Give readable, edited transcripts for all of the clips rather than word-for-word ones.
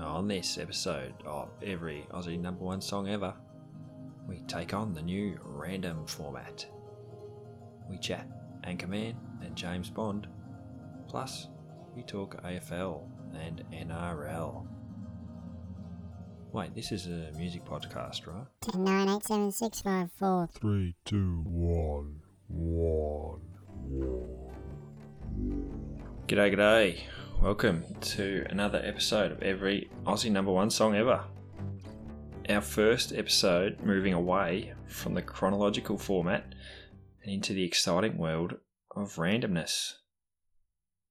On this episode of every Aussie number one song ever, we take on the new random format. We chat Anchorman and James Bond, plus we talk AFL and NRL. Wait, this is a music podcast, right? 9, 8, 7, 6, 5, 4, 3, 2, 1. G'day. Welcome to another episode of every Aussie number one song ever. Our first episode moving away from the chronological format and into the exciting world of randomness.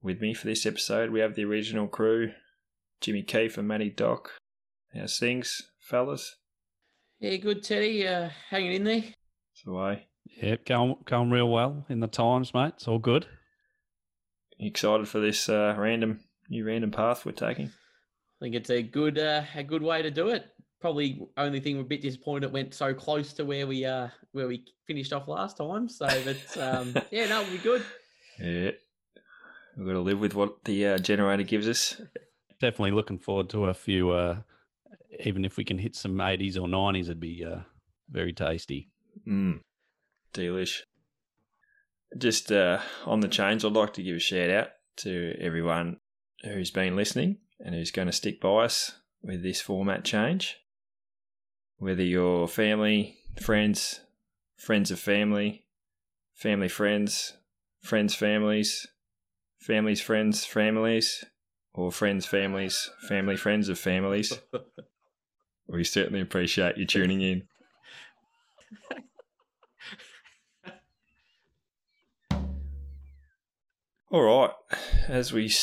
With me for this episode we have the original crew, Jimmy Keefe and Matty Doc. How's things, fellas? Yeah, good, Teddy. Hanging in there. It's the way. Yep, going real well in the times, mate. It's all good. Excited for this random path we're taking? I think it's a good way to do it. Probably only thing we're a bit disappointed it went so close to where we finished off last time. So, but yeah, no, it'll be good. Yeah, we've got to live with what the generator gives us. Definitely looking forward to a few. Even if we can hit some 80s or 90s, it'd be very tasty. Delish. Just on the change, I'd like to give a shout out to everyone who's been listening and who's going to stick by us with this format change. Whether you're family, friends of family, family friends families, families friends families, or friends families, family friends of families, we certainly appreciate you tuning in. All right, as we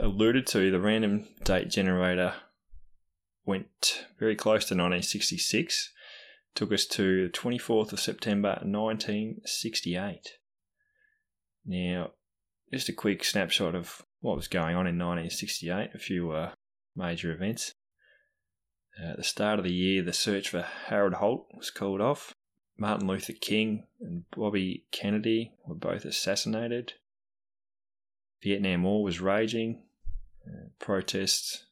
alluded to, the random date generator went very close to 1966, took us to the 24th of September 1968. Now, just a quick snapshot of what was going on in 1968, a few major events. At the start of the year, the search for Harold Holt was called off. Martin Luther King and Bobby Kennedy were both assassinated. Vietnam War was raging, protests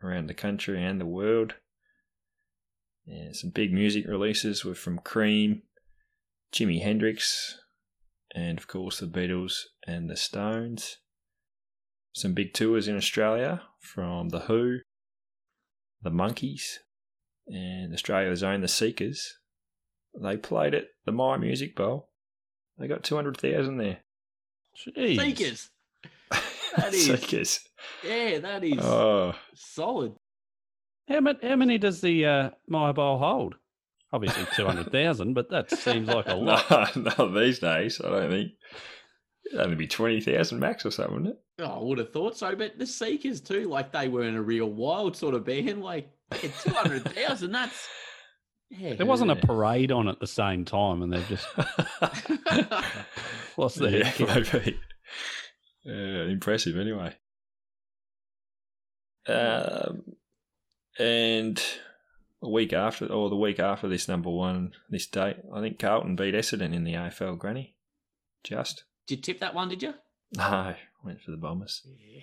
around the country and the world. And some big music releases were from Cream, Jimi Hendrix, and of course the Beatles and the Stones. Some big tours in Australia from The Who, The Monkees, and Australia's own The Seekers. They played at the My Music Bowl. They got 200,000 there. Jeez. Seekers. That is, Seekers. Yeah, that is solid. How many does the My Bowl hold? Obviously 200,000, but that seems like a lot. No, these days, I don't think. It'd only be 20,000 max or something, wouldn't it? Oh, I would have thought so, but the Seekers too, like they weren't a real wild sort of band. Like, 200,000, that's... Yeah. There wasn't a parade on at the same time, and they've just... What's the heck? Maybe. Impressive, anyway. And the week after this number one, this date, I think Carlton beat Essendon in the AFL granny. Just. Did you tip that one, did you? No, I went for the Bombers. Yeah.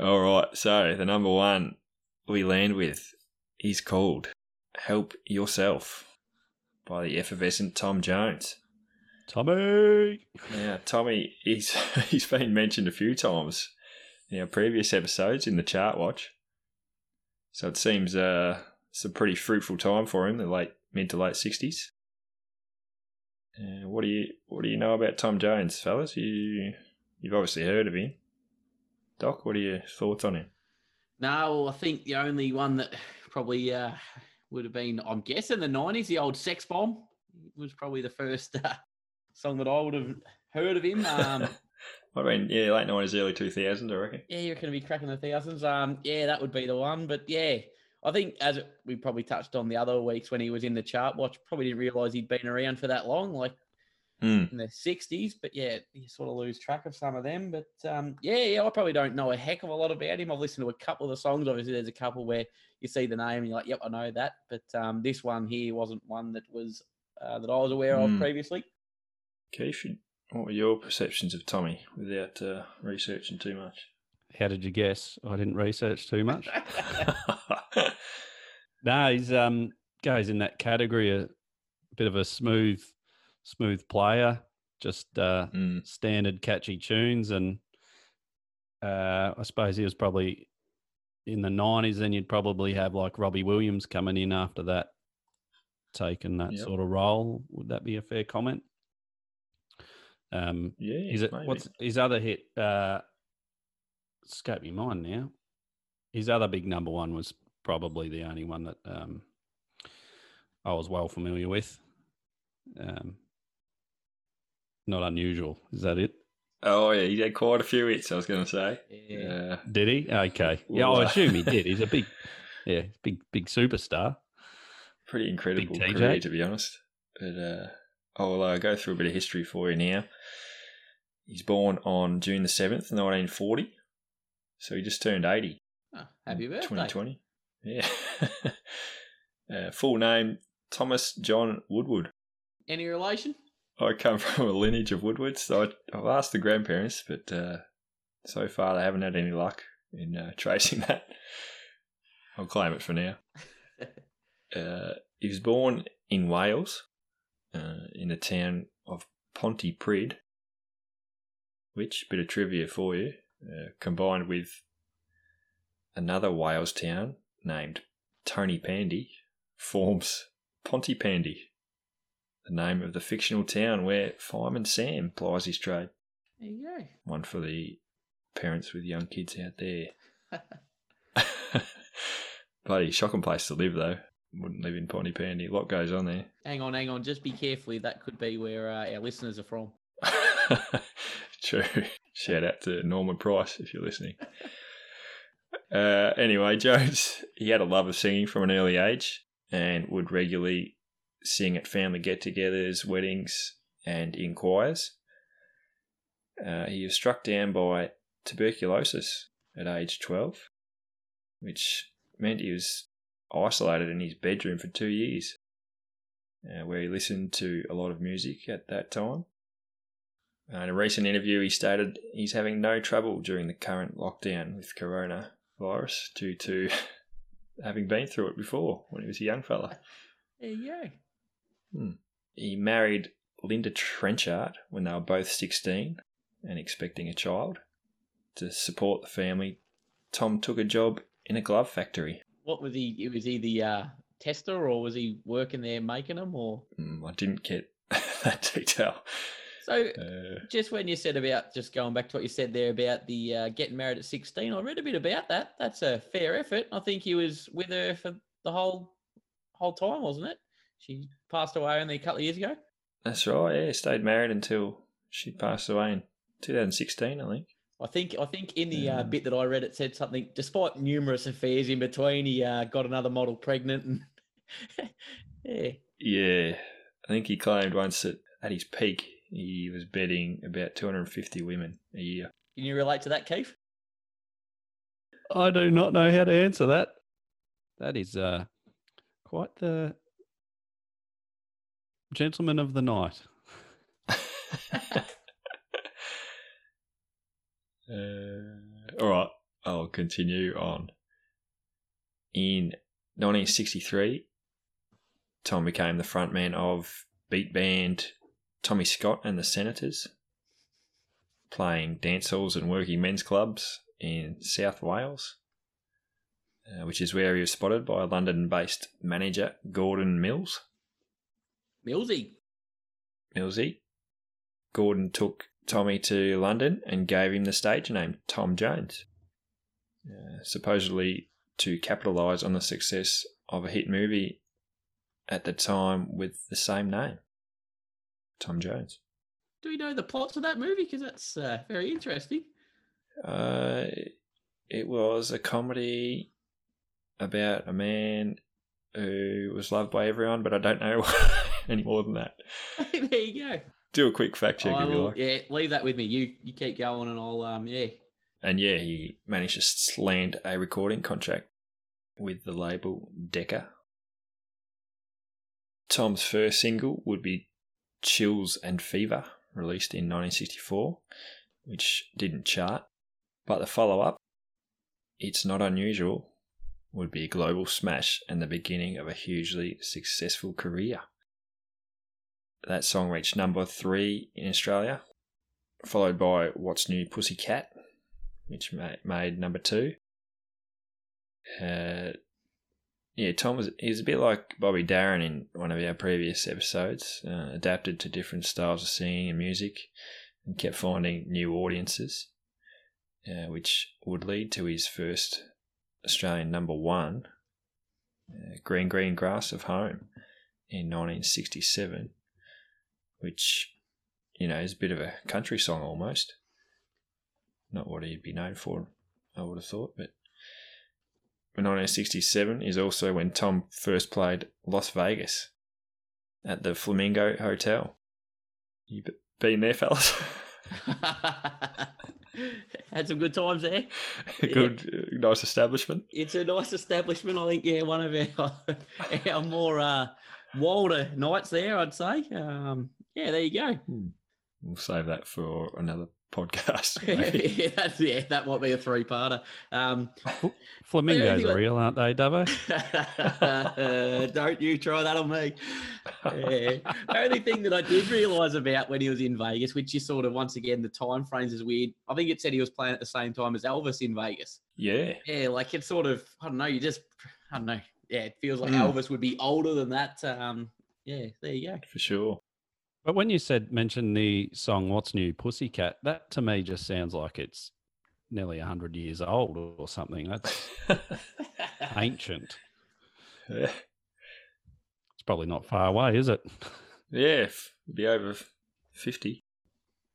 All right, so the number one we land with is called Help Yourself by the effervescent Tom Jones. Tommy! Now, Tommy, he's been mentioned a few times in our previous episodes in the Chart Watch. So it seems it's a pretty fruitful time for him, the mid to late 60s. What do you know about Tom Jones, fellas? You've obviously heard of him. Doc, what are your thoughts on him? No, I think the only one that probably would have been, I'm guessing, the 90s, the old Sex Bomb was probably the first song that I would have heard of him. I mean, yeah, late 90s, early 2000s, I reckon. Yeah, you're going to be cracking the thousands. Yeah, that would be the one. But, yeah, I think as we probably touched on the other weeks when he was in the Chart Watch, probably didn't realise he'd been around for that long, in the 60s. But, yeah, you sort of lose track of some of them. But, yeah, I probably don't know a heck of a lot about him. I've listened to a couple of the songs. Obviously, there's a couple where you see the name and you're like, yep, I know that. But this one here wasn't one that was that I was aware of previously. Keith, what were your perceptions of Tommy without researching too much? How did you guess? I didn't research too much. No, he's goes in that category, a bit of a smooth player, just standard catchy tunes. And I suppose he was probably in the 90s, then you'd probably have like Robbie Williams coming in after that, taking that sort of role. Would that be a fair comment? Yeah. Is it maybe. What's his other hit? Escaped me mind now. His other big number one was probably the only one that I was well familiar with. Not unusual. Is that it? Oh, yeah, he had quite a few hits, I was going to say. Yeah. Did he? Okay. Yeah, I assume he did. He's a big superstar. Pretty incredible career, to be honest. But I'll go through a bit of history for you now. He's born on June the 7th, 1940. So he just turned 80. Oh, happy birthday. 2020. Yeah. Full name, Thomas John Woodward. Any relation? I come from a lineage of Woodwards, so I've asked the grandparents, but so far they haven't had any luck in tracing that. I'll claim it for now. He was born in Wales, in the town of Pontypridd, which, bit of trivia for you, combined with another Wales town named Tonypandy, forms Pontypandy, the name of the fictional town where Fireman Sam plies his trade. There you go. One for the parents with young kids out there. Bloody shocking place to live, though. Wouldn't live in Pontypandy. A lot goes on there. Hang on. Just be careful. That could be where our listeners are from. True. Shout out to Norman Price if you're listening. Anyway, Jones, he had a love of singing from an early age and would regularly sing at family get-togethers, weddings, and in choirs. He was struck down by tuberculosis at age 12, which meant he was isolated in his bedroom for 2 years, where he listened to a lot of music at that time. In a recent interview, he stated he's having no trouble during the current lockdown with coronavirus due to having been through it before when he was a young fella. There you go. He married Linda Trenchard when they were both 16 and expecting a child. To support the family, Tom took a job in a glove factory. What was he? Was he the tester, or was he working there making them? Or I didn't get that detail. So just when you said about, just going back to what you said there about the getting married at 16, I read a bit about that. That's a fair effort. I think he was with her for the whole time, wasn't it? She passed away only a couple of years ago. That's right, yeah. Stayed married until she passed away in 2016, I think. I think in the bit that I read, it said something, despite numerous affairs in between, he got another model pregnant. And Yeah. I think he claimed once that at his peak, he was bedding about 250 women a year. Can you relate to that, Keith? I do not know how to answer that. That is quite the gentleman of the night. All right, I'll continue on. In 1963, Tom became the frontman of beat band Tommy Scott and the Senators, playing dance halls and working men's clubs in South Wales, which is where he was spotted by London-based manager Gordon Mills. Millsy. Gordon took Tommy to London and gave him the stage name Tom Jones, supposedly to capitalise on the success of a hit movie at the time with the same name, Tom Jones. Do we know the plot of that movie? Because that's very interesting. It was a comedy about a man who was loved by everyone, but I don't know any more than that. There you go. Do a quick fact check if you like. Yeah, leave that with me. You keep going and I'll, And yeah, he managed to land a recording contract with the label Decca. Tom's first single would be Chills and Fever, released in 1964, which didn't chart. But the follow-up, It's Not Unusual would be a global smash and the beginning of a hugely successful career. That song reached number 3 in Australia, followed by What's New Pussycat, which made number 2. Tom was a bit like Bobby Darin in one of our previous episodes, adapted to different styles of singing and music and kept finding new audiences, which would lead to his first Australian number 1, Green Green Grass of Home, in 1967, which, is a bit of a country song almost. Not what he'd be known for, I would have thought, but 1967 is also when Tom first played Las Vegas at the Flamingo Hotel. You been there, fellas? Had some good times there. Good, yeah. Nice establishment. It's a nice establishment. I think, one of our more wilder nights there, I'd say. There you go. We'll save that for another podcast. That might be a three-parter. Flamingos are real, aren't they, Dubbo? Don't you try that on me. The only thing that I did realise about when he was in Vegas, which is sort of, once again, the time frames is weird. I think it said he was playing at the same time as Elvis in Vegas. Yeah. Yeah, like it's sort of, I don't know. Yeah, it feels like Elvis would be older than that. There you go. For sure. But when you mentioned the song What's New Pussycat, that to me just sounds like it's nearly 100 years old or something. That's ancient. Yeah. It's probably not far away, is it? Yeah, it'd be over 50.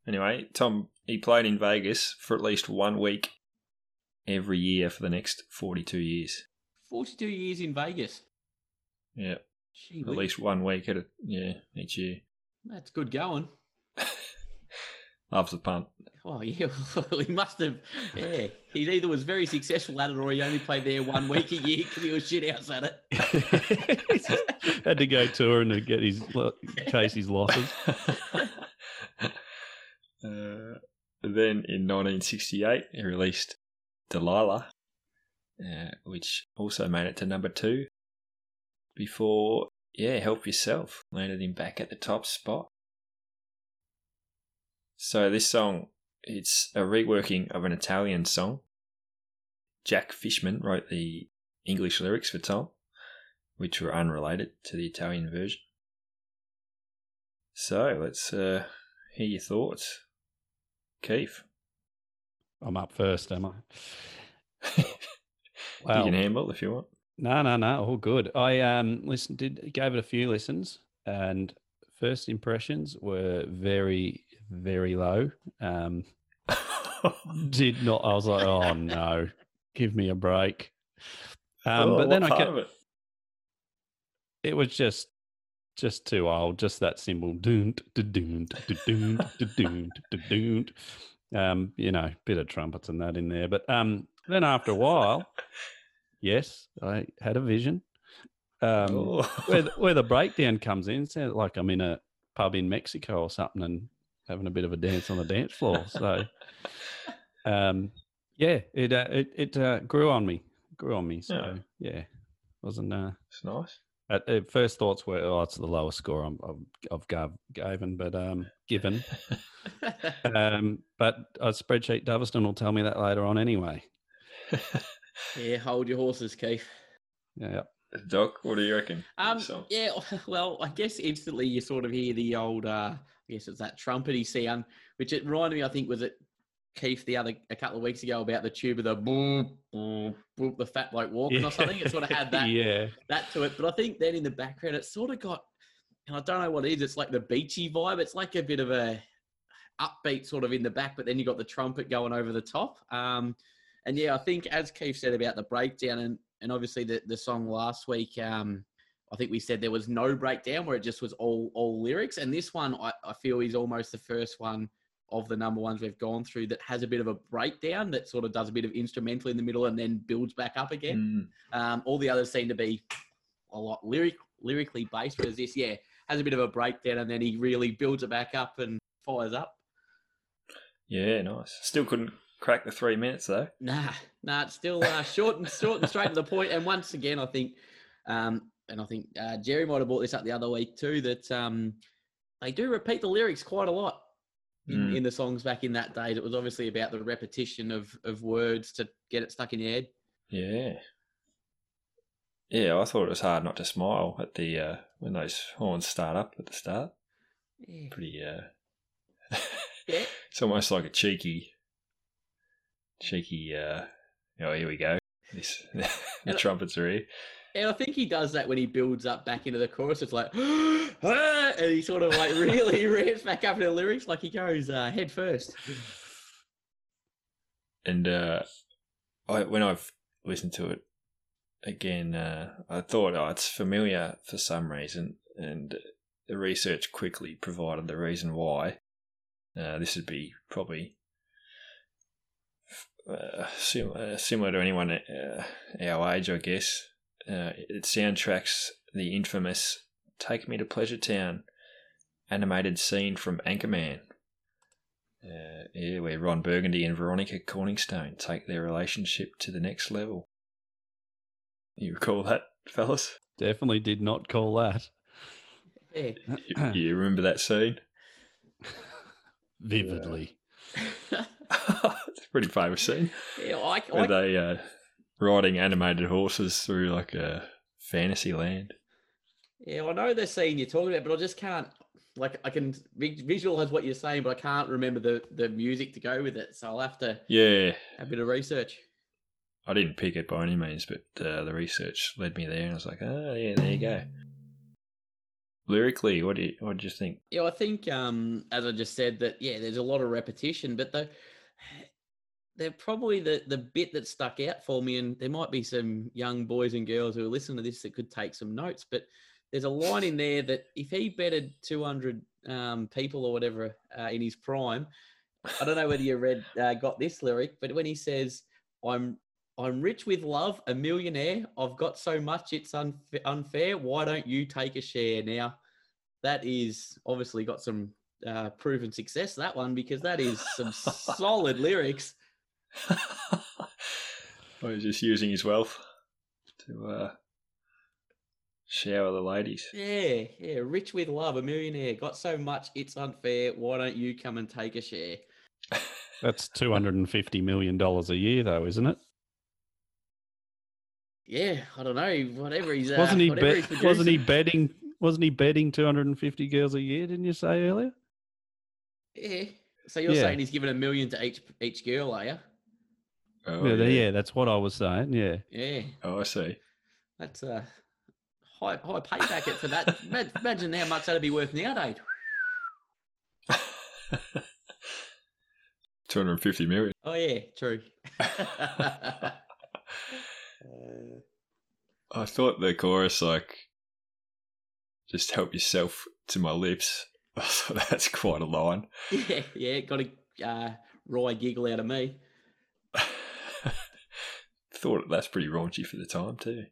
Anyway, Tom, he played in Vegas for at least 1 week every year for the next 42 years. 42 years in Vegas? Yeah. Gee, at least 1 week each year. That's good going. Loves the punt. Oh, yeah. He must have. Yeah. He either was very successful at it or he only played there 1 week a year because he was shit house at it. Had to go touring to get chase his losses. Then in 1968, he released Delilah, which also made it to number 2 before Help Yourself landed him back at the top spot. So this song, it's a reworking of an Italian song. Jack Fishman wrote the English lyrics for Tom, which were unrelated to the Italian version. So let's hear your thoughts. Keith. I'm up first, am I? Wow. You can handle if you want. No, all good. I gave it a few listens, and first impressions were very, very low. I was like, oh no, give me a break. But then I kept. It was just too old. Just that symbol, doont, doont, doont, doont, doont. Bit of trumpets and that in there, but then after a while. Yes, I had a vision. Where the breakdown comes in, it sounds like I'm in a pub in Mexico or something and having a bit of a dance on the dance floor. So, it grew on me. So wasn't. It's nice. At first thoughts were, it's the lowest score I've given. But a spreadsheet Doverston will tell me that later on anyway. Yeah, hold your horses, Keith. Yeah. Doc, what do you reckon? I guess instantly you sort of hear the old, I guess it's that trumpety sound, which it reminded me, I think, was it Keith a couple of weeks ago about the tube of the boom, boom, boom, the fat bloke walking or something. It sort of had that, that to it. But I think then in the background, it sort of got, and I don't know what it is, it's like the beachy vibe. It's like a bit of a upbeat sort of in the back, but then you got the trumpet going over the top. And I think as Keith said about the breakdown and obviously the song last week, I think we said there was no breakdown where it just was all lyrics. And this one, I feel is almost the first one of the number ones we've gone through that has a bit of a breakdown that sort of does a bit of instrumental in the middle and then builds back up again. All the others seem to be a lot lyrically based, whereas this, has a bit of a breakdown and then he really builds it back up and fires up. Yeah, nice. Still couldn't crack the 3 minutes though. Nah, it's still short and straight to the point. And once again, I think, and I think Jerry might have brought this up the other week too, that they do repeat the lyrics quite a lot in the songs back in that day. It was obviously about the repetition of words to get it stuck in your head. Yeah. Yeah, I thought it was hard not to smile at the when those horns start up at the start. Yeah. Pretty. Yeah. It's almost like a cheeky. Oh, here we go. The trumpets are here. And I think he does that when he builds up back into the chorus. It's like, and he sort of like really ramps back up into the lyrics, like he goes head first. And when I've listened to it again, I thought, it's familiar for some reason, and the research quickly provided the reason why. This would be probably similar to anyone our age, I guess. It soundtracks the infamous "Take Me to Pleasure Town" animated scene from Anchorman, where Ron Burgundy and Veronica Corningstone take their relationship to the next level. You recall that, fellas? Definitely did not call that. Yeah. You remember that scene? Vividly. It's a pretty famous scene. Yeah, where they riding animated horses through like a fantasy land. Yeah, I know the scene you're talking about, but I just can't. Like, I can visualize what you're saying, but I can't remember the music to go with it. So I'll have to. Yeah. A bit of research. I didn't pick it by any means, but the research led me there, and I was like, oh, yeah, there you go. Lyrically, what do you think? Yeah, I think, as I just said, that, yeah, there's a lot of repetition, but they're probably the bit that stuck out for me, and there might be some young boys and girls who listen to this that could take some notes, but there's a line in there that if he betted 200 people or whatever in his prime, I don't know whether you got this lyric, but when he says, I'm rich with love, a millionaire. I've got so much, it's unfair. Why don't you take a share? Now, that is obviously got some proven success, that one, because that is some solid lyrics. Well, he's just using his wealth to shower the ladies. Yeah, rich with love, a millionaire. Got so much, it's unfair. Why don't you come and take a share? That's $250 million a year, though, isn't it? Yeah, I don't know. Whatever he's wasn't he betting 250 girls a year? Didn't you say earlier? Yeah. So you're saying he's giving $1 million to each girl, are you? Oh, yeah, that's what I was saying. Yeah. Yeah. Oh, I see. That's a high payback for that. Imagine how much that'd be worth nowadays. 250 million. Oh yeah, true. I thought the chorus, like, just help yourself to my lips. I thought that's quite a line. Yeah, got a wry giggle out of me. Thought that's pretty raunchy for the time too.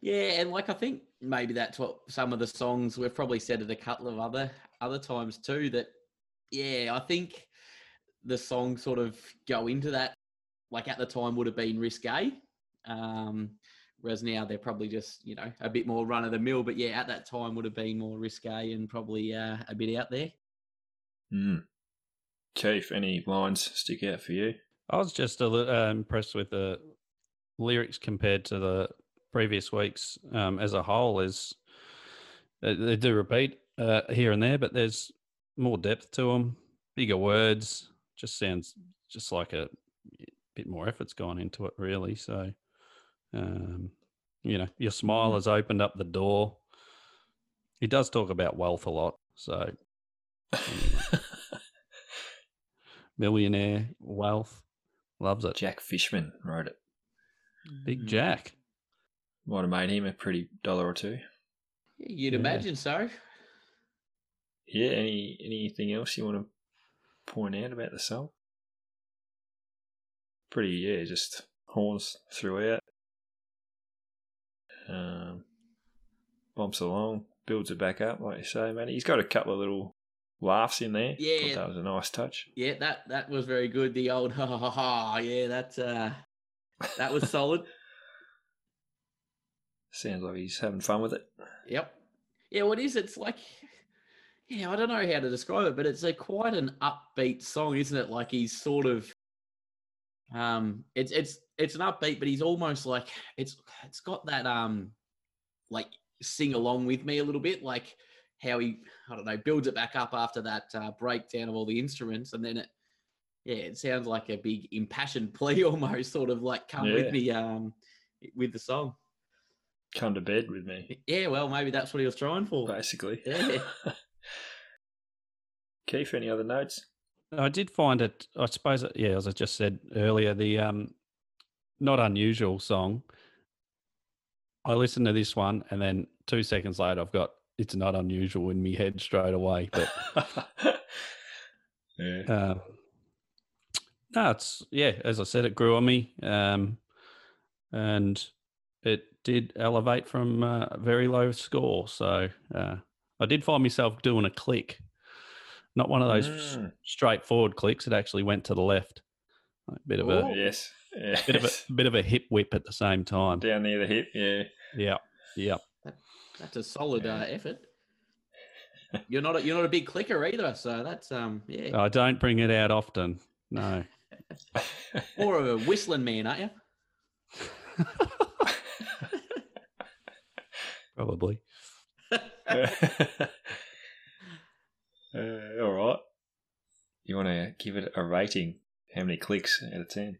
Yeah, and like I think maybe that's what some of the songs we've probably said at a couple of other times too. That I think the song sort of go into that. Like at the time would have been risque. Whereas now they're probably just, a bit more run of the mill, but yeah, at that time would have been more risque and probably a bit out there. Mm. Chief, any lines stick out for you? I was just impressed with the lyrics compared to the previous weeks as a whole. Is they do repeat here and there, but there's more depth to them, bigger words. Just sounds just like a bit more effort's gone into it, really. So. Your smile has opened up the door. He does talk about wealth a lot, so millionaire, wealth, loves it. Jack Fishman wrote it. Big Jack. Might have made him a pretty dollar or two. You'd imagine so. Yeah, anything else you want to point out about the song? Pretty, just horns throughout. Bumps along, builds it back up, like you say, man. He's got a couple of little laughs in there. Yeah. That was a nice touch. Yeah, that was very good. The old ha ha ha ha. Yeah, that was solid. Sounds like he's having fun with it. Yep. Yeah, what is it? It's like, yeah, I don't know how to describe it, but it's quite an upbeat song, isn't it? Like he's sort of, it's an upbeat, but he's almost like it's got that like sing along with me a little bit, like how he builds it back up after that breakdown of all the instruments, and then it sounds like a big impassioned plea almost, sort of like come with me with the song. Come to bed with me. Yeah, well, maybe that's what he was trying for. Basically. Yeah. Keith, any other notes? I did find it, I suppose, as I just said earlier, the not unusual song. I listened to this one and then 2 seconds later I've got It's Not Unusual in my head straight away. But yeah. No, it's, yeah, as I said, it grew on me and it did elevate from a very low score. So I did find myself doing a click, not one of those straightforward clicks. It actually went to the left. A bit of a hip whip at the same time. Down near the hip, yeah. Yeah, yeah. That's a solid effort. You're not a big clicker either, so that's, yeah. I don't bring it out often, no. More of a whistling man, aren't you? Probably. All right. You want to give it a rating? How many clicks out of 10?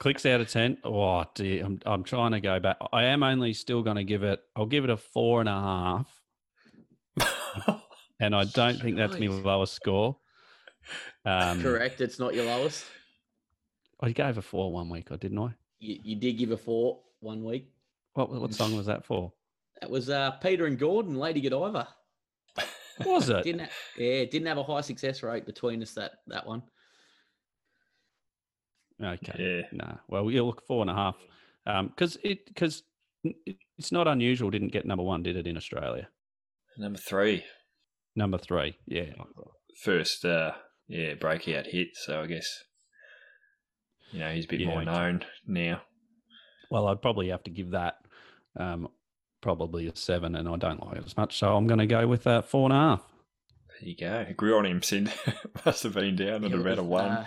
Clicks out of 10? Oh, dear. I'm trying to go back. I am only still going to give it, I'll give it a 4.5. And I don't think that's my lowest score. Correct. It's not your lowest. I gave a 4 1 week, didn't I? You did give a 4 1 week. What song was that for? That was Peter and Gordon, Lady Godiva. Was it? Didn't have a high success rate between us, that one. Okay. Yeah. No. Well, you look 4.5. Because It's Not Unusual didn't get number one, did it, in Australia? Number three. Yeah. First, breakout hit. So I guess, he's a bit more known now. Well, I'd probably have to give that probably a 7, and I don't like it as much, so I'm going to go with 4.5. There you go. It grew on him, Sid. Must have been down at about a 1.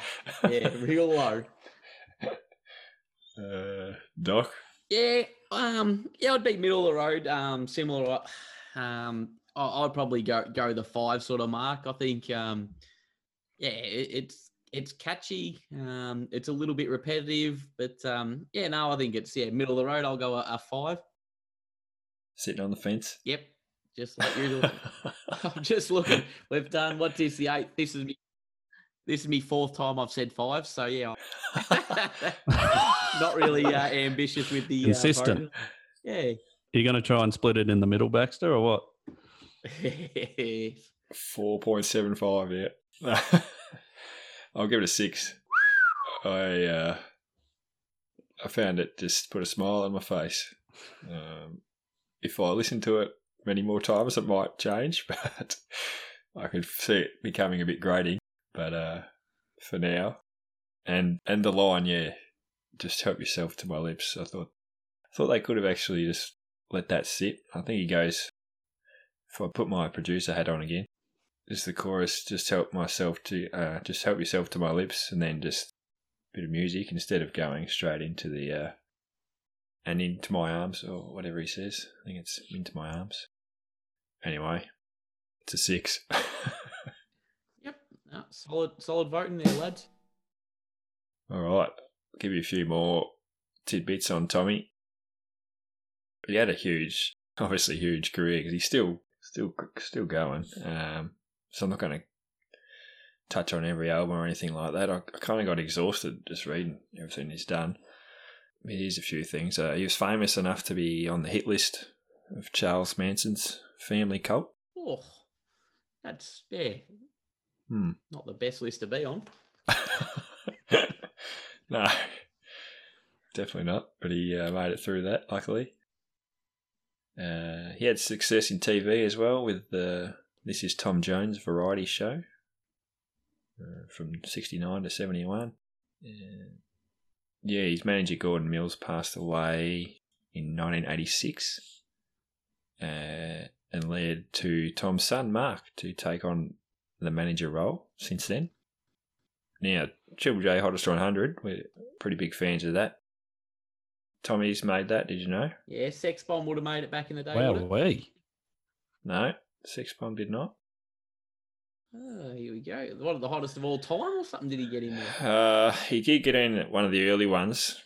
Real low. Doc? Yeah, I'd be middle of the road, similar. I'd probably go the 5 sort of mark. I think, it's catchy. It's a little bit repetitive, but I think it's middle of the road. I'll go a 5. Sitting on the fence. Yep, just like usual. I'm just looking. We've done what's this? The 8th. This is me 4th time I've said 5. So yeah, not really ambitious with the consistent. Yeah. You're going to try and split it in the middle, Baxter, or what? 4.75. Yeah. I'll give it a 6. I found it just put a smile on my face. If I listen to it many more times, it might change, but I could see it becoming a bit grating. But for now, and the line, just help yourself to my lips. I thought they could have actually just let that sit. I think he goes, if I put my producer hat on again, just the chorus, just help yourself to my lips, and then just a bit of music instead of going straight into the and into my arms, or whatever he says. I think it's into my arms. Anyway, it's a 6. Yep, solid voting there, lads. All right, I'll give you a few more tidbits on Tommy. He had a huge career because he's still going. So I'm not going to touch on every album or anything like that. I kind of got exhausted just reading everything he's done. But here's a few things. He was famous enough to be on the hit list of Charles Manson's family cult. Oh, that's not the best list to be on. No, definitely not. But he made it through that, luckily. He had success in TV as well with the This is Tom Jones' variety show from 69 to 71. Yeah, his manager Gordon Mills passed away in 1986 and led to Tom's son Mark to take on the manager role since then. Now, Triple J Hottest 100, we're pretty big fans of that. Tommy's made that, did you know? Yeah, Sex Bomb would have made it back in the day. Well, we. No, Sex Bomb did not. Oh, here we go. One of the hottest of all time or something did he get in there? He did get in one of the early ones.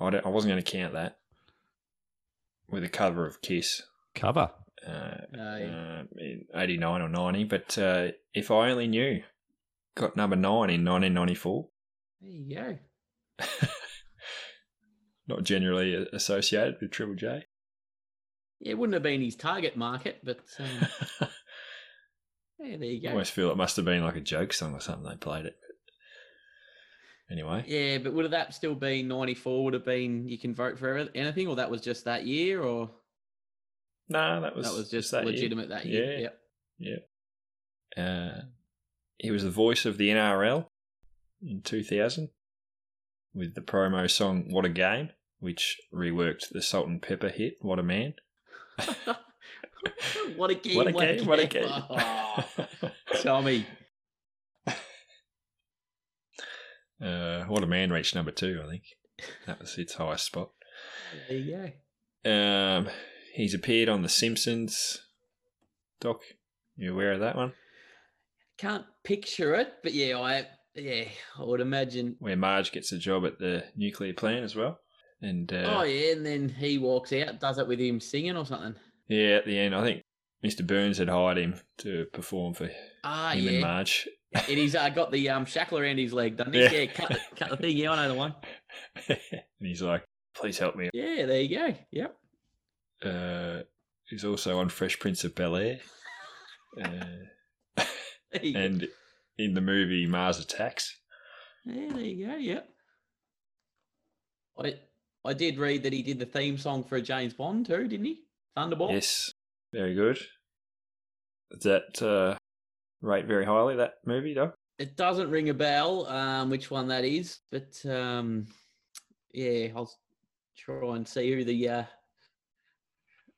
I wasn't going to count that. With a cover of Kiss. Cover? Yeah. In 89 or 90, but If I Only Knew got number 9 in 1994. There you go. Not generally associated with Triple J. Yeah, it wouldn't have been his target market, but yeah, there you go. I almost feel it must have been like a joke song or something. They played it. Anyway. Yeah, but would have that still been 94? Would have been you can vote for anything, or that was just that year, or no, that was just that legitimate year. That year. Yeah, yep. Yeah. He was the voice of the NRL in 2000 with the promo song "What a Game," which reworked the Salt and Pepper hit "What a Man." What a game! What a game! Tommy. What a Man reached number 2, I think. That was its highest spot. There you go. He's appeared on The Simpsons. Doc, you aware of that one? Can't picture it, but yeah, I would imagine. Where Marge gets a job at the nuclear plant as well. And oh, yeah, and then he walks out, does it with him singing or something. Yeah, at the end, I think Mr. Burns had hired him to perform for him and Marge. And he's got the shackle around his leg, doesn't he? Yeah, cut the thing. Yeah, I know the one. And he's like, please help me. Yeah, there you go. Yep. He's also on Fresh Prince of Bel-Air. And in the movie Mars Attacks. Yeah, there you go. Yep. I did read that he did the theme song for a James Bond too, didn't he? Thunderball. Yes. Very good. That... rate very highly, that movie, though? It doesn't ring a bell which one that is, but yeah, I'll try and see who the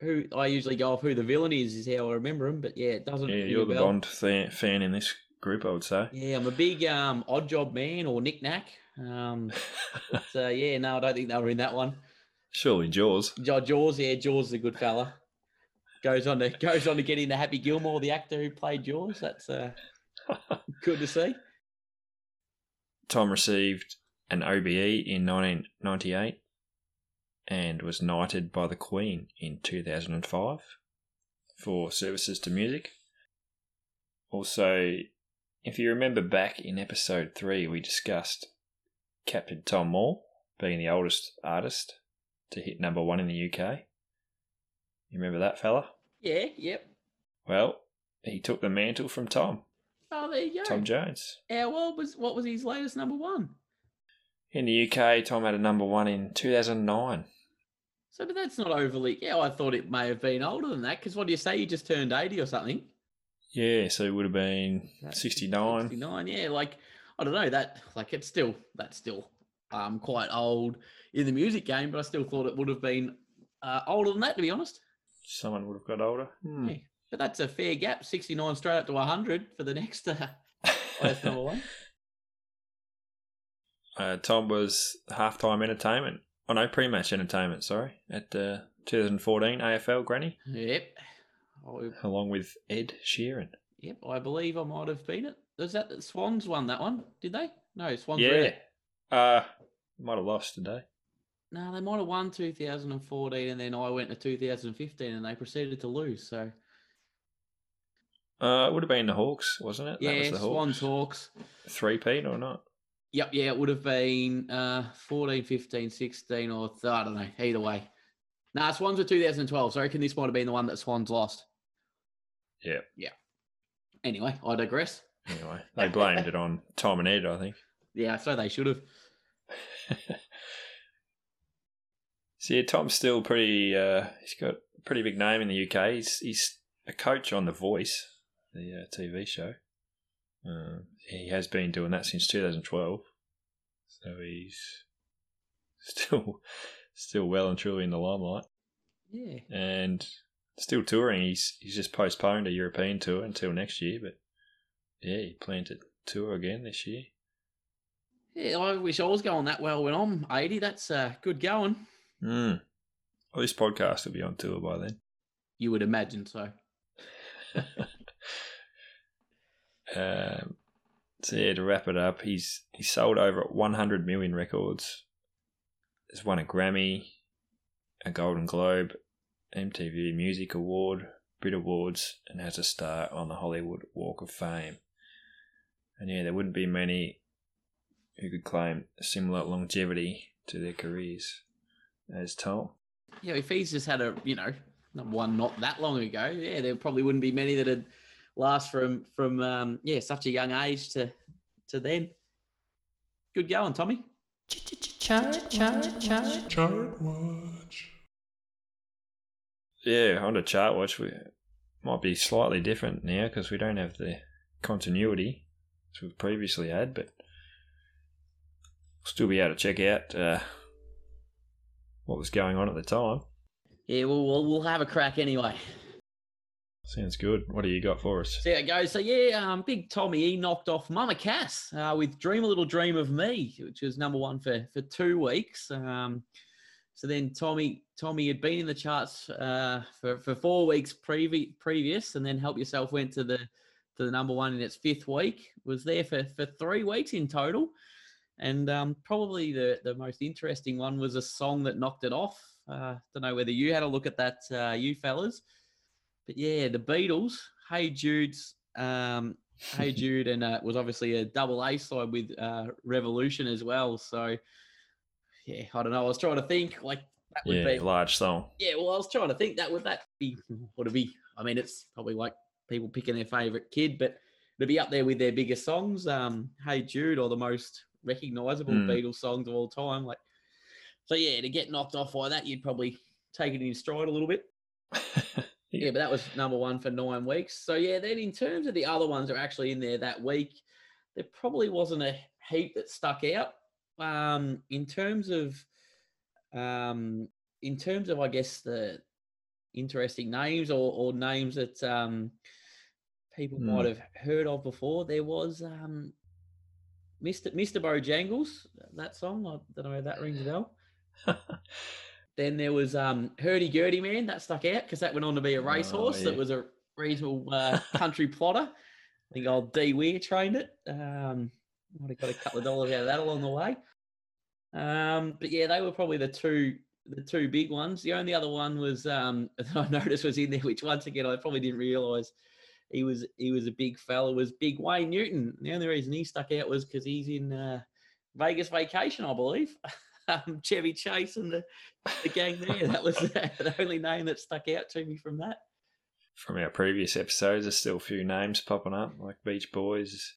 who I usually go off who the villain is how I remember him, but yeah, it doesn't ring a bell. Yeah, you're the Bond fan in this group, I would say. Yeah, I'm a big odd job man or knick-knack. But, yeah, no, I don't think they were in that one. Surely Jaws. Jaws, yeah, Jaws is a good fella. Goes on to get into Happy Gilmore, the actor who played Jaws. That's good to see. Tom received an OBE in 1998 and was knighted by the Queen in 2005 for services to music. Also, if you remember back in episode 3, we discussed Captain Tom Moore being the oldest artist to hit number 1 in the UK. You remember that fella? Yeah, yep. Well, he took the mantle from Tom. Oh, there you go. Tom Jones. What was his latest number 1? In the UK, Tom had a number 1 in 2009. So, but that's not overly... Yeah, I thought it may have been older than that, because what do you say? He just turned 80 or something. Yeah, so it would have been 69. 69, yeah. Like, I don't know, that... Like, it's still... That's still quite old in the music game, but I still thought it would have been older than that, to be honest. Someone would have got older. Hmm. Yeah, but that's a fair gap, 69 straight up to 100 for the next highest number 1. Tom was halftime entertainment. Oh, no, pre-match entertainment, sorry, at the 2014 AFL Granny. Yep. Along with Ed Sheeran. Yep, I believe I might have been it. Was that the Swans won that one, did they? No, Swans were there. Yeah. Might have lost today. No, they might have won 2014 and then I went to 2015 and they proceeded to lose. So it would have been the Hawks, wasn't it? Yeah, that was the Swans, Hawks. Three-peat or not? Yep, yeah, it would have been 14, 15, 16 or I don't know, either way. No, Swans were 2012, so I reckon this might have been the one that Swans lost. Yeah. Yeah. Anyway, I digress. Anyway, they blamed it on Tom and Ed, I think. Yeah, so they should have. So yeah, Tom's still pretty. He's got a pretty big name in the UK. He's a coach on The Voice the TV show. He has been doing that since 2012, so he's still well and truly in the limelight. Yeah, and still touring. He's just postponed a European tour until next year, but yeah, he planned to tour again this year. Yeah, I wish I was going that well when I'm 80. That's good going. Mm. Well, this podcast will be on tour by then. You would imagine so. So yeah, to wrap it up, he's sold over 100 million records. He's won a Grammy, a Golden Globe, MTV Music Award, Brit Awards, and has a star on the Hollywood Walk of Fame. And yeah, there wouldn't be many who could claim similar longevity to their careers as Tom. Yeah, if he's just had a, number one not that long ago, yeah, there probably wouldn't be many that had last from such a young age to then. Good going, Tommy. Chart watch. Yeah, on to chart watch. We might be slightly different now because we don't have the continuity as we've previously had, but we'll still be able to check out what was going on at the time. Yeah, we'll have a crack anyway. Sounds good. What do you got for us? See how it goes. So, yeah, Big Tommy, he knocked off Mama Cass with Dream a Little Dream of Me, which was number one for 2 weeks. So then Tommy had been in the charts for 4 weeks previous, and then Help Yourself went to the number one in its fifth week, was there for 3 weeks in total. And probably the most interesting one was a song that knocked it off. Don't know whether you had a look at that, you fellas. But yeah, the Beatles, Hey Jude, and was obviously a double A side with Revolution as well. So yeah, I don't know. I was trying to think like that would be a large song. Yeah, well, I was trying to think would that be? I mean, it's probably like people picking their favourite kid, but it'd be up there with their biggest songs. Hey Jude, or the most recognisable Beatles songs of all time. Like, so yeah, to get knocked off by that, you'd probably take it in stride a little bit. Yeah, but that was number one for 9 weeks. So, yeah, then in terms of the other ones that were actually in there that week, there probably wasn't a heap that stuck out. In terms of, I guess, the interesting names or names that people might have heard of before, there was Mr. Bojangles, that song. I don't know if that rings a bell. Then there was Hurdy Gurdy Man, that stuck out because that went on to be a racehorse that was a reasonable country plotter. I think old D Weir trained it. Might have got a couple of dollars out of that along the way. But yeah, they were probably the two big ones. The only other one was that I noticed was in there, which once again I probably didn't realise he was a big fella, was Big Wayne Newton. The only reason he stuck out was because he's in Vegas Vacation, I believe. Chevy Chase and the gang there. That was the only name that stuck out to me from that. From our previous episodes, there's still a few names popping up, like Beach Boys.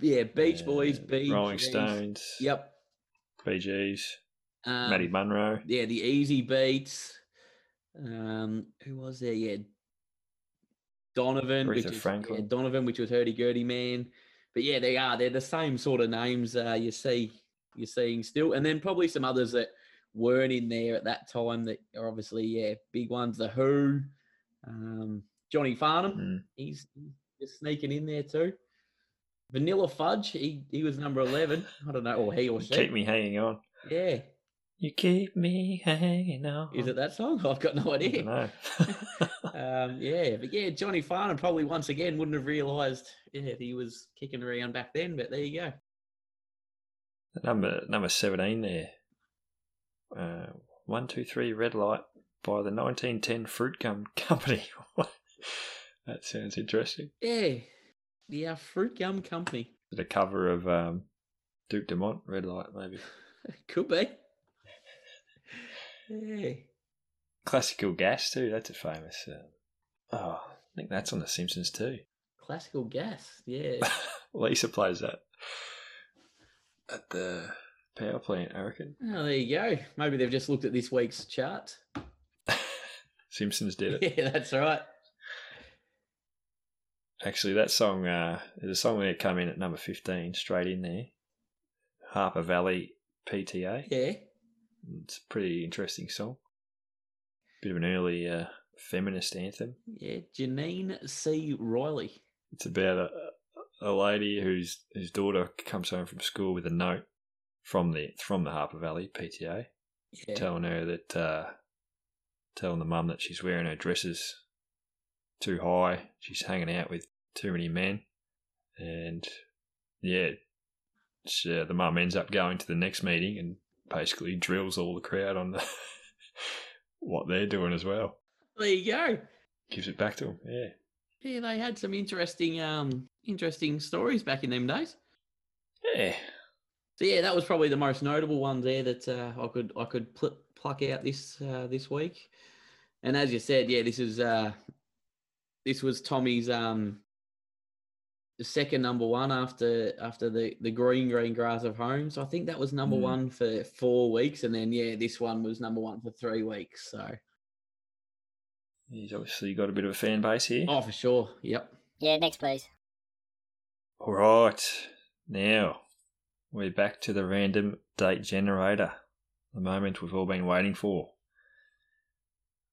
Yeah, Beach Boys, Rolling Stones. Yep. Bee Gees. Maddie Munro. Yeah, the Easy Beats. Who was there? Yeah, Donovan. Aretha Franklin. Yeah, Donovan, which was Hurdy Gurdy Man. But yeah, they're the same sort of names you're seeing still, and then probably some others that weren't in there at that time that are obviously big ones. The Who, Johnny Farnham, he's just sneaking in there too. Vanilla Fudge, he was number 11. I don't know, or he or she. Keep me hanging on. Yeah, you keep me hanging on. Is it that song? I've got no idea. I don't know. Johnny Farnham probably once again wouldn't have realised he was kicking around back then, but there you go. Number 17 there. 1, 2, 3 Red Light by the 1910 Fruit Gum Company. That sounds interesting. Yeah. Yeah, Fruit Gum Company. The cover of Duke Dumont, Red Light, maybe. Could be. Yeah. Classical Gas, too. That's a famous... I think that's on The Simpsons, too. Classical Gas, yeah. Lisa plays that. At the power plant, I reckon. Oh, there you go. Maybe they've just looked at this week's chart. Simpsons did it. Yeah, that's right. Actually, that song is a song that come in at number 15, straight in there. Harper Valley PTA. Yeah. It's a pretty interesting song. Bit of an early feminist anthem. Yeah, Janine C. Riley. It's about a lady whose daughter comes home from school with a note from the Harper Valley PTA, yeah, telling her that telling the mum that she's wearing her dresses too high, she's hanging out with too many men, and yeah, she, the mum ends up going to the next meeting and basically drills all the crowd on the what they're doing as well. There you go. Gives it back to them. Yeah. Yeah, they had some interesting stories back in them days. Yeah. So yeah, that was probably the most notable one there that I could pluck out this week. And as you said, yeah, this was Tommy's second number one after the green grass of home. So I think that was number one for 4 weeks, and then yeah, this one was number one for 3 weeks. So he's obviously got a bit of a fan base here. Oh, for sure. Yep. Yeah. Next, please. All right. Now we're back to the random date generator, the moment we've all been waiting for.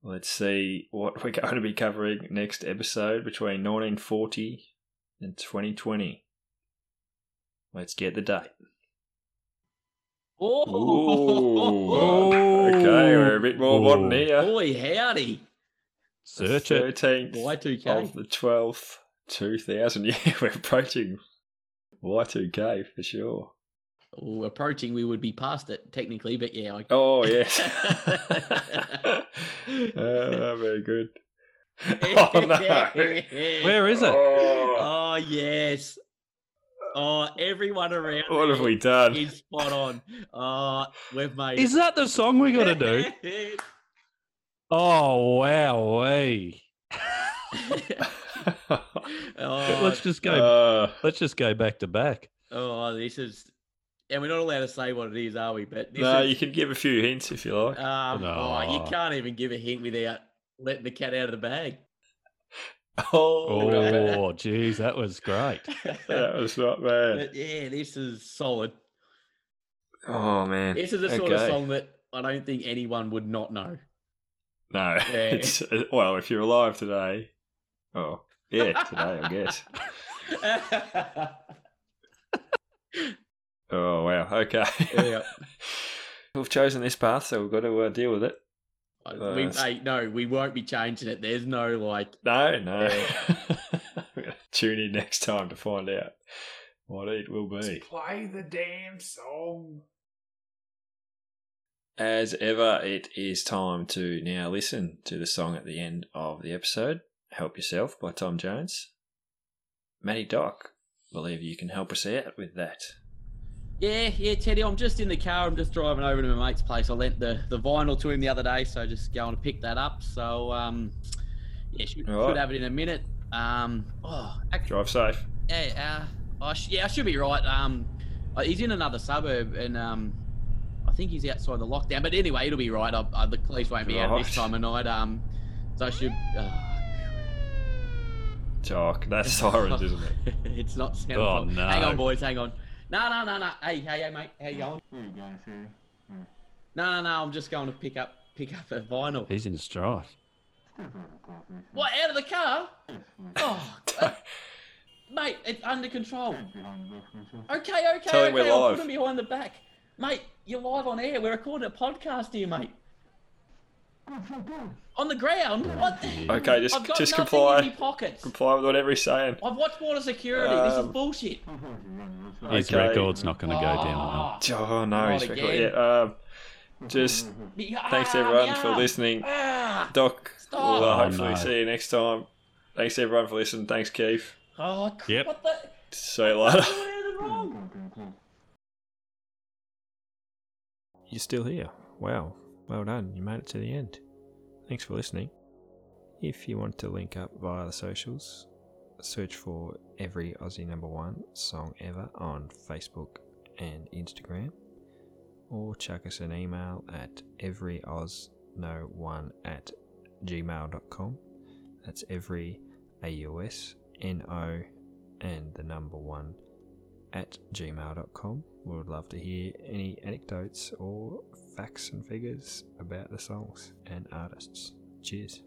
Let's see what we're going to be covering next episode between 1940. In 2020. Let's get the date. Oh! Okay, we're a bit more modern here. Boy, howdy. Search it. 13th Y2K. Of the 12th, 2000. Yeah, we're approaching Y2K for sure. Ooh, approaching, we would be past it technically, but yeah. Oh, yes. Very good. Oh, no. Where is it? Oh, yes. Oh, everyone around. What have we done? Is spot on. We've made. Is that the song we got to do? Oh, wowee. Let's just go back to back. Oh, this is. And we're not allowed to say what it is, are we? But you can give a few hints if you like. You can't even give a hint without letting the cat out of the bag. Oh, geez, that was great. That was not bad. But yeah, this is solid. Oh, man. This is the sort of song that I don't think anyone would not know. No. Yeah. It's, well, if you're alive today. Oh, yeah, today, I guess. Oh, wow. Okay. Yeah. We've chosen this path, so we've got to deal with it. We won't be changing it. There's no like... No. We're going to tune in next time to find out what it will be. Just play the damn song. As ever, it is time to now listen to the song at the end of the episode, Help Yourself by Tom Jones. Matty Doc, I believe you can help us out with that. Yeah, Teddy, I'm just in the car. I'm just driving over to my mate's place. I lent the vinyl to him the other day, so just going to pick that up. So, should have it in a minute. Drive safe. Yeah, I should be right. He's in another suburb, and I think he's outside the lockdown. But anyway, it'll be right. The police won't be out this time of night. So I should... Jock, that's sirens, isn't it? It's not sound. Oh, no. Hang on, boys, hang on. No. Hey, mate. How you going? How you going, sir? Yeah. No. I'm just going to pick up a vinyl. He's in strife. What? Out of the car? Oh, mate, it's under control. Okay. Tell him we're live. I'll put him behind the back, mate. You're live on air. We're recording a podcast here, mate. On the ground? What? Okay, just comply. Comply with whatever he's saying. I've watched Border Security. This is bullshit. His record's not going to go down well. Oh no, his record. Yeah. Thanks everyone for listening. Doc, we'll hopefully see you next time. Thanks everyone for listening. Thanks Keith. Oh, yep. What the? See you later. You're still here. Wow. Well done, you made it to the end. Thanks for listening. If you want to link up via the socials, search for Every Aussie Number One Song Ever on Facebook and Instagram, or chuck us an email at everyausno1@gmail.com. That's every AUS no and the number one at gmail.com. We would love to hear any anecdotes or facts and figures about the songs and artists. Cheers.